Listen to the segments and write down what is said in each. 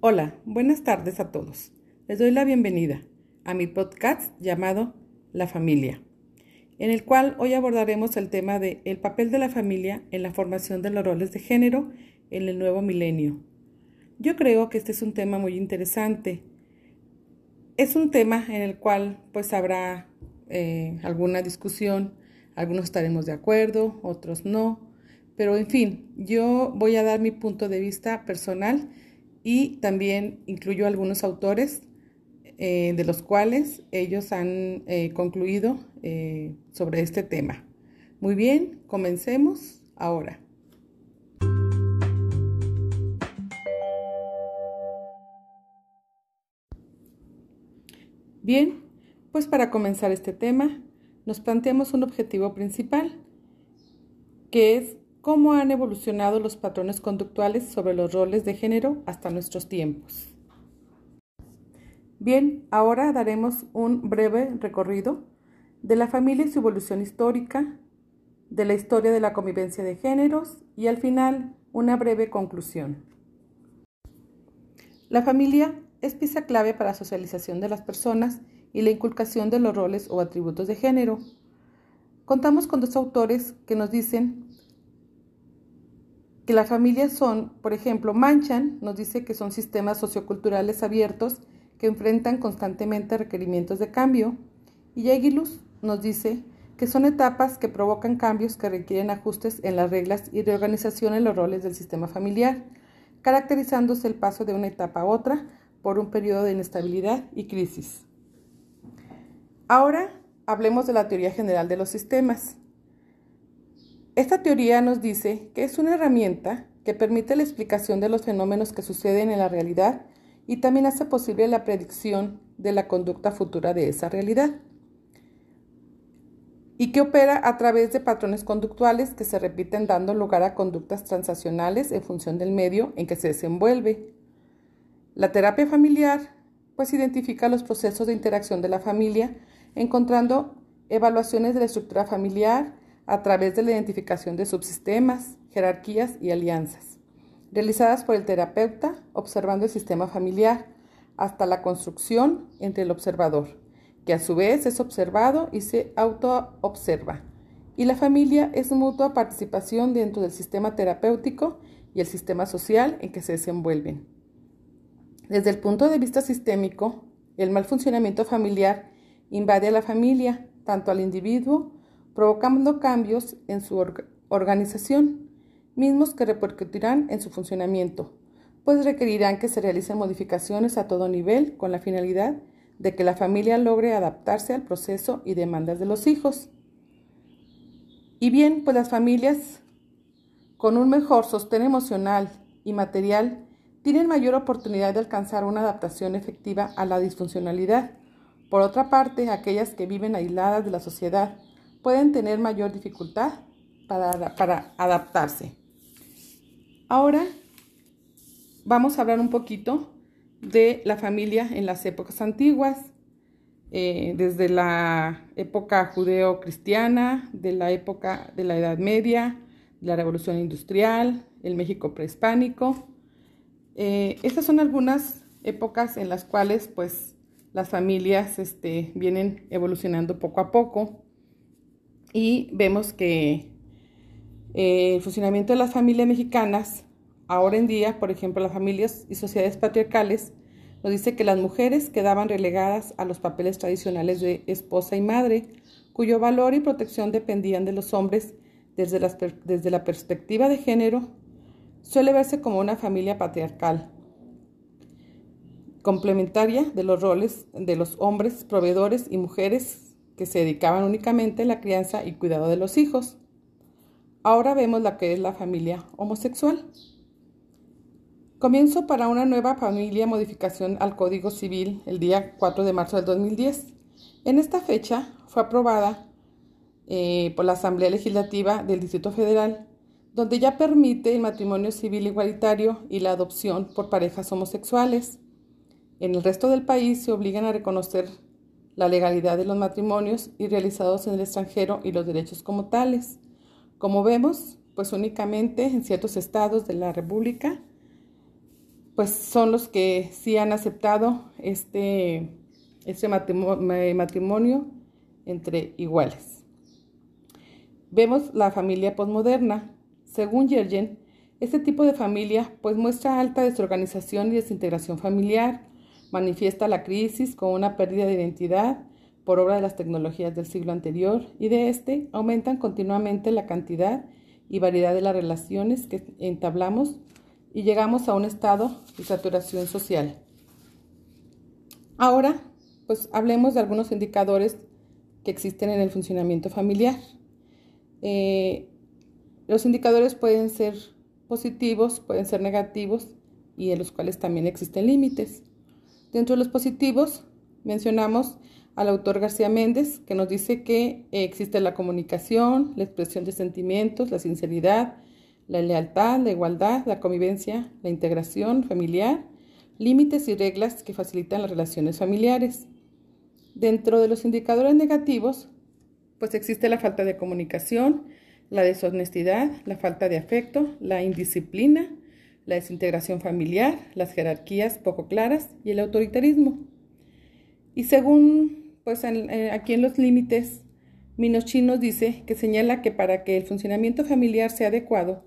Hola, buenas tardes a todos. Les doy la bienvenida a mi podcast llamado La Familia, en el cual hoy abordaremos el tema de el papel de la familia en la formación de los roles de género en el nuevo milenio. Yo creo que este es un tema muy interesante. Es un tema en el cual pues habrá alguna discusión, algunos estaremos de acuerdo, otros no, pero en fin, yo voy a dar mi punto de vista personal y también incluyo algunos autores de los cuales ellos han concluido sobre este tema. Muy bien, comencemos ahora. Bien, pues para comenzar este tema, nos planteamos un objetivo principal, que es cómo han evolucionado los patrones conductuales sobre los roles de género hasta nuestros tiempos. Bien, ahora daremos un breve recorrido de la familia y su evolución histórica, de la historia de la convivencia de géneros y al final una breve conclusión. La familia es pieza clave para la socialización de las personas y la inculcación de los roles o atributos de género. Contamos con dos autores que nos dicen que la familia son, por ejemplo, Manchan nos dice que son sistemas socioculturales abiertos que enfrentan constantemente requerimientos de cambio, y Aguilus nos dice que son etapas que provocan cambios que requieren ajustes en las reglas y reorganización en los roles del sistema familiar, caracterizándose el paso de una etapa a otra por un periodo de inestabilidad y crisis. Ahora hablemos de la teoría general de los sistemas. Esta teoría nos dice que es una herramienta que permite la explicación de los fenómenos que suceden en la realidad y también hace posible la predicción de la conducta futura de esa realidad, y que opera a través de patrones conductuales que se repiten dando lugar a conductas transaccionales en función del medio en que se desenvuelve. La terapia familiar pues identifica los procesos de interacción de la familia, encontrando evaluaciones de la estructura familiar a través de la identificación de subsistemas, jerarquías y alianzas, realizadas por el terapeuta observando el sistema familiar hasta la construcción entre el observador, que a su vez es observado y se autoobserva. Y la familia es mutua participación dentro del sistema terapéutico y el sistema social en que se desenvuelven. Desde el punto de vista sistémico, el mal funcionamiento familiar invade a la familia, tanto al individuo, provocando cambios en su organización, mismos que repercutirán en su funcionamiento, pues requerirán que se realicen modificaciones a todo nivel con la finalidad de que la familia logre adaptarse al proceso y demandas de los hijos. Y bien, pues las familias con un mejor sostén emocional y material tienen mayor oportunidad de alcanzar una adaptación efectiva a la disfuncionalidad. Por otra parte, aquellas que viven aisladas de la sociedad pueden tener mayor dificultad para adaptarse. Ahora vamos a hablar un poquito de la familia en las épocas antiguas, desde la época judeo-cristiana, de la época de la Edad Media, la Revolución Industrial, el México prehispánico. Estas son algunas épocas en las cuales pues, las familias vienen evolucionando poco a poco, y vemos que el funcionamiento de las familias mexicanas, ahora en día, por ejemplo, las familias y sociedades patriarcales, nos dice que las mujeres quedaban relegadas a los papeles tradicionales de esposa y madre, cuyo valor y protección dependían de los hombres desde la perspectiva de género. Suele verse como una familia patriarcal, complementaria de los roles de los hombres, proveedores y mujeres que se dedicaban únicamente a la crianza y cuidado de los hijos. Ahora vemos la que es la familia homosexual. Comienzo para una nueva familia modificación al Código Civil el día 4 de marzo del 2010. En esta fecha fue aprobada por la Asamblea Legislativa del Distrito Federal, donde ya permite el matrimonio civil igualitario y la adopción por parejas homosexuales. En el resto del país se obligan a reconocer la legalidad de los matrimonios y realizados en el extranjero y los derechos como tales. Como vemos, pues únicamente en ciertos estados de la República, pues son los que sí han aceptado este matrimonio entre iguales. Vemos la familia posmoderna. Según Gergen, este tipo de familia pues muestra alta desorganización y desintegración familiar, manifiesta la crisis con una pérdida de identidad por obra de las tecnologías del siglo anterior y de este aumentan continuamente la cantidad y variedad de las relaciones que entablamos y llegamos a un estado de saturación social. Ahora, pues hablemos de algunos indicadores que existen en el funcionamiento familiar. Los indicadores pueden ser positivos, pueden ser negativos y en los cuales también existen límites. Dentro de los positivos mencionamos al autor García Méndez, que nos dice que existe la comunicación, la expresión de sentimientos, la sinceridad, la lealtad, la igualdad, la convivencia, la integración familiar, límites y reglas que facilitan las relaciones familiares. Dentro de los indicadores negativos, pues existe la falta de comunicación, la deshonestidad, la falta de afecto, la indisciplina, la desintegración familiar, las jerarquías poco claras y el autoritarismo. Y según, pues aquí en los límites, Minuchin nos dice que señala que para que el funcionamiento familiar sea adecuado,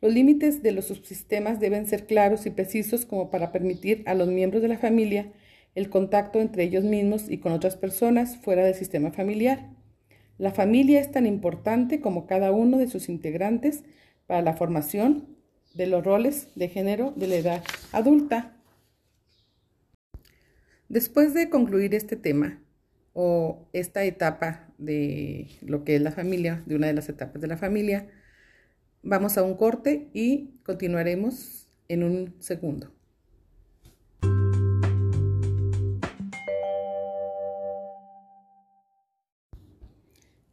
los límites de los subsistemas deben ser claros y precisos como para permitir a los miembros de la familia el contacto entre ellos mismos y con otras personas fuera del sistema familiar. La familia es tan importante como cada uno de sus integrantes para la formación de los roles de género de la edad adulta. Después de concluir este tema o esta etapa de lo que es la familia, de una de las etapas de la familia, vamos a un corte y continuaremos en un segundo.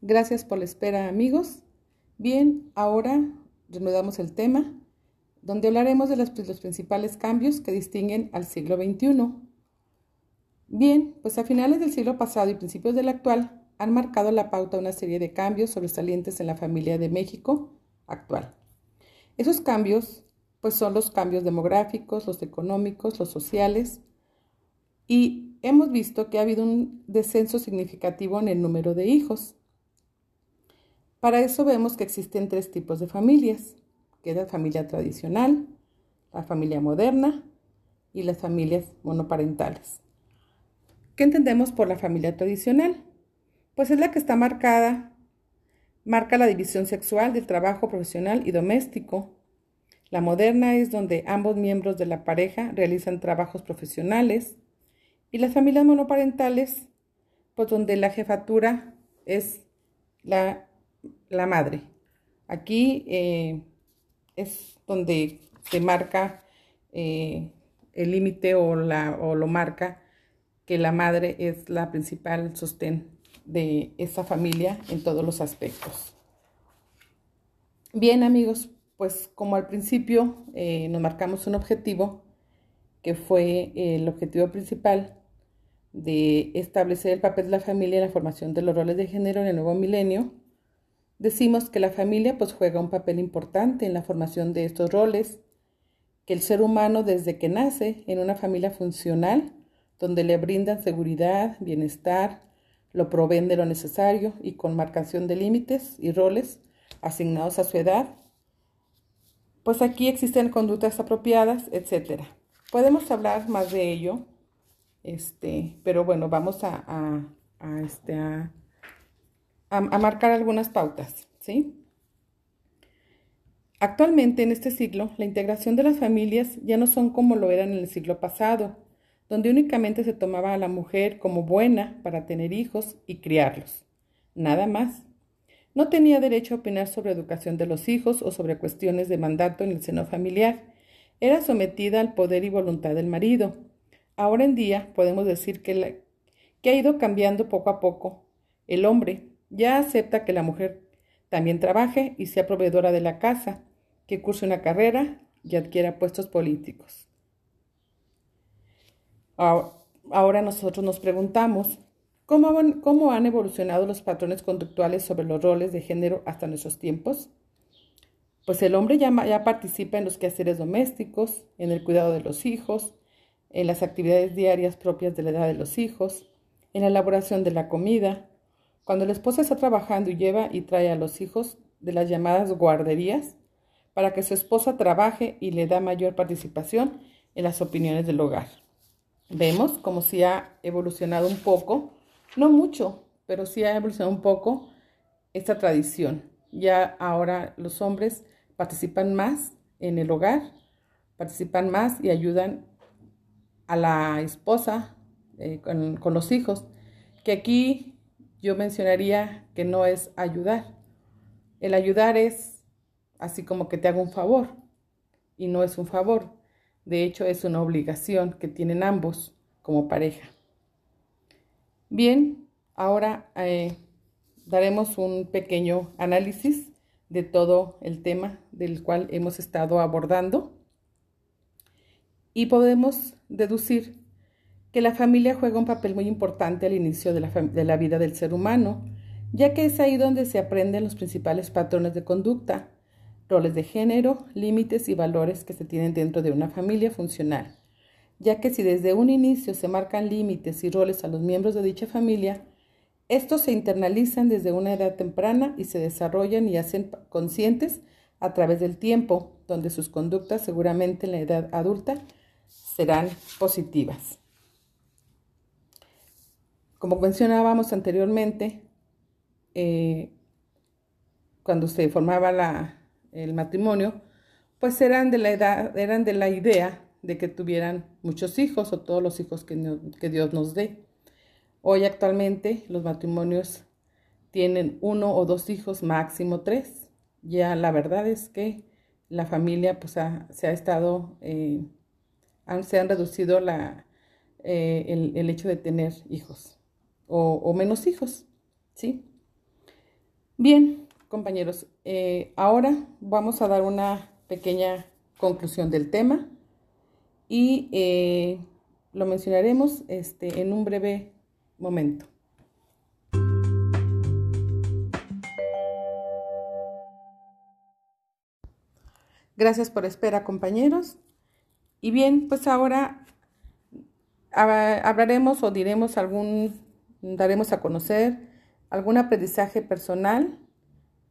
Gracias por la espera, amigos. Bien, ahora reanudamos el tema, donde hablaremos de los principales cambios que distinguen al siglo XXI. Bien, pues a finales del siglo pasado y principios del actual han marcado la pauta una serie de cambios sobresalientes en la familia de México actual. Esos cambios, pues son los cambios demográficos, los económicos, los sociales, y hemos visto que ha habido un descenso significativo en el número de hijos. Para eso vemos que existen tres tipos de familias, que es la familia tradicional, la familia moderna y las familias monoparentales. ¿Qué entendemos por la familia tradicional? Pues es la que está marca la división sexual del trabajo profesional y doméstico. La moderna es donde ambos miembros de la pareja realizan trabajos profesionales y las familias monoparentales, pues donde la jefatura es la madre. Aquí es donde se marca el límite o lo marca que la madre es la principal sostén de esa familia en todos los aspectos. Bien, amigos, pues como al principio nos marcamos un objetivo que fue el objetivo principal de establecer el papel de la familia en la formación de los roles de género en el nuevo milenio, decimos que la familia pues juega un papel importante en la formación de estos roles, que el ser humano desde que nace en una familia funcional, donde le brindan seguridad, bienestar, lo proveen de lo necesario y con marcación de límites y roles asignados a su edad, pues aquí existen conductas apropiadas, etc. Podemos hablar más de ello, pero bueno, vamos a marcar algunas pautas, ¿sí? Actualmente, en este siglo, la integración de las familias ya no son como lo eran en el siglo pasado, donde únicamente se tomaba a la mujer como buena para tener hijos y criarlos. Nada más. No tenía derecho a opinar sobre educación de los hijos o sobre cuestiones de mandato en el seno familiar. Era sometida al poder y voluntad del marido. Ahora en día podemos decir que ha ido cambiando poco a poco. El hombre ya acepta que la mujer también trabaje y sea proveedora de la casa, que curse una carrera y adquiera puestos políticos. Ahora nosotros nos preguntamos, ¿cómo han evolucionado los patrones conductuales sobre los roles de género hasta nuestros tiempos? pues el hombre ya participa en los quehaceres domésticos, en el cuidado de los hijos, en las actividades diarias propias de la edad de los hijos, en la elaboración de la comida. Cuando la esposa está trabajando y lleva y trae a los hijos de las llamadas guarderías, para que su esposa trabaje y le da mayor participación en las opiniones del hogar. Vemos como si ha evolucionado un poco, no mucho, pero sí ha evolucionado un poco esta tradición. Ya ahora los hombres participan más en el hogar, participan más y ayudan a la esposa con los hijos, que aquí yo mencionaría que no es ayudar. El ayudar es así como que te hago un favor, y no es un favor. De hecho, es una obligación que tienen ambos como pareja. Bien, ahora daremos un pequeño análisis de todo el tema del cual hemos estado abordando. Y podemos deducir que la familia juega un papel muy importante al inicio de la vida del ser humano, ya que es ahí donde se aprenden los principales patrones de conducta, roles de género, límites y valores que se tienen dentro de una familia funcional, ya que si desde un inicio se marcan límites y roles a los miembros de dicha familia, estos se internalizan desde una edad temprana y se desarrollan y hacen conscientes a través del tiempo, donde sus conductas seguramente en la edad adulta serán positivas. Como mencionábamos anteriormente, cuando se formaba el matrimonio, pues eran de la idea de que tuvieran muchos hijos o todos los hijos que Dios nos dé. Hoy actualmente los matrimonios tienen 1 o 2 hijos, máximo 3. Ya la verdad es que la familia pues se han reducido el hecho de tener hijos o menos hijos, ¿sí? Bien, compañeros, ahora vamos a dar una pequeña conclusión del tema y lo mencionaremos en un breve momento. Gracias por espera, compañeros. Y bien, pues ahora hablaremos o daremos a conocer algún aprendizaje personal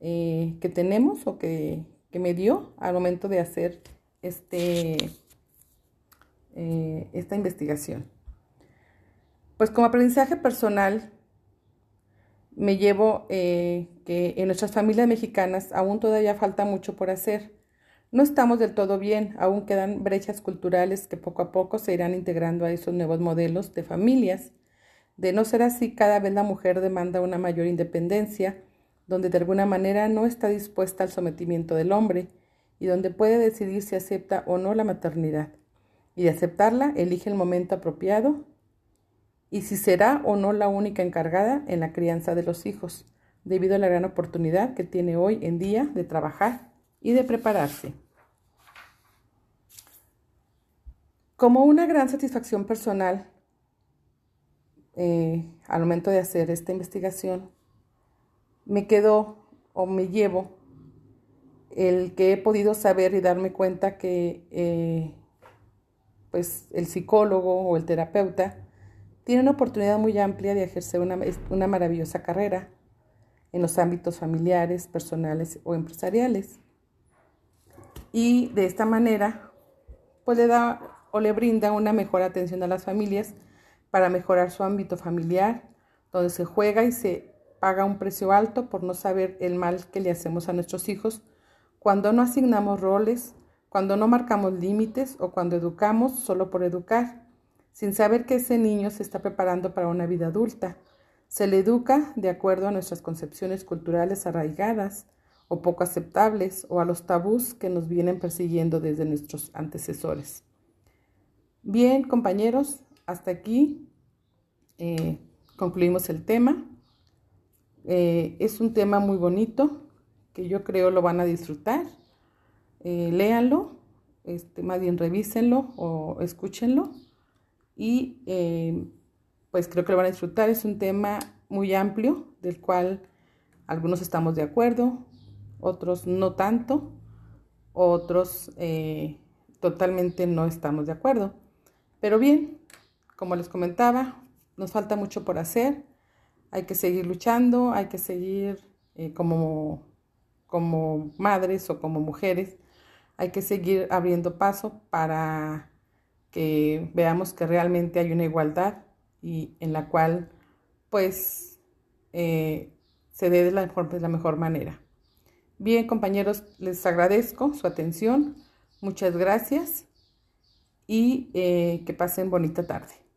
que tenemos o que me dio al momento de hacer esta investigación. Pues como aprendizaje personal me llevo que en nuestras familias mexicanas aún todavía falta mucho por hacer. No estamos del todo bien, aún quedan brechas culturales que poco a poco se irán integrando a esos nuevos modelos de familias. De no ser así, cada vez la mujer demanda una mayor independencia, donde de alguna manera no está dispuesta al sometimiento del hombre y donde puede decidir si acepta o no la maternidad. Y de aceptarla, elige el momento apropiado y si será o no la única encargada en la crianza de los hijos, debido a la gran oportunidad que tiene hoy en día de trabajar y de prepararse. Como una gran satisfacción personal, al momento de hacer esta investigación, me quedo o me llevo el que he podido saber y darme cuenta que pues el psicólogo o el terapeuta tiene una oportunidad muy amplia de ejercer una maravillosa carrera en los ámbitos familiares, personales o empresariales. Y de esta manera, pues le brinda una mejor atención a las familias para mejorar su ámbito familiar, donde se juega y se paga un precio alto por no saber el mal que le hacemos a nuestros hijos cuando no asignamos roles, cuando no marcamos límites o cuando educamos solo por educar, sin saber que ese niño se está preparando para una vida adulta. Se le educa de acuerdo a nuestras concepciones culturales arraigadas o poco aceptables o a los tabús que nos vienen persiguiendo desde nuestros antecesores. Bien, compañeros, hasta aquí concluimos el tema. Es un tema muy bonito que yo creo lo van a disfrutar. Léanlo, más bien revísenlo o escúchenlo y pues creo que lo van a disfrutar. Es un tema muy amplio del cual algunos estamos de acuerdo, otros no tanto, otros totalmente no estamos de acuerdo. Pero bien, como les comentaba, nos falta mucho por hacer. Hay que seguir luchando, hay que seguir como madres o como mujeres, hay que seguir abriendo paso para que veamos que realmente hay una igualdad y en la cual pues se dé de la mejor manera. Bien, compañeros, les agradezco su atención, muchas gracias y que pasen bonita tarde.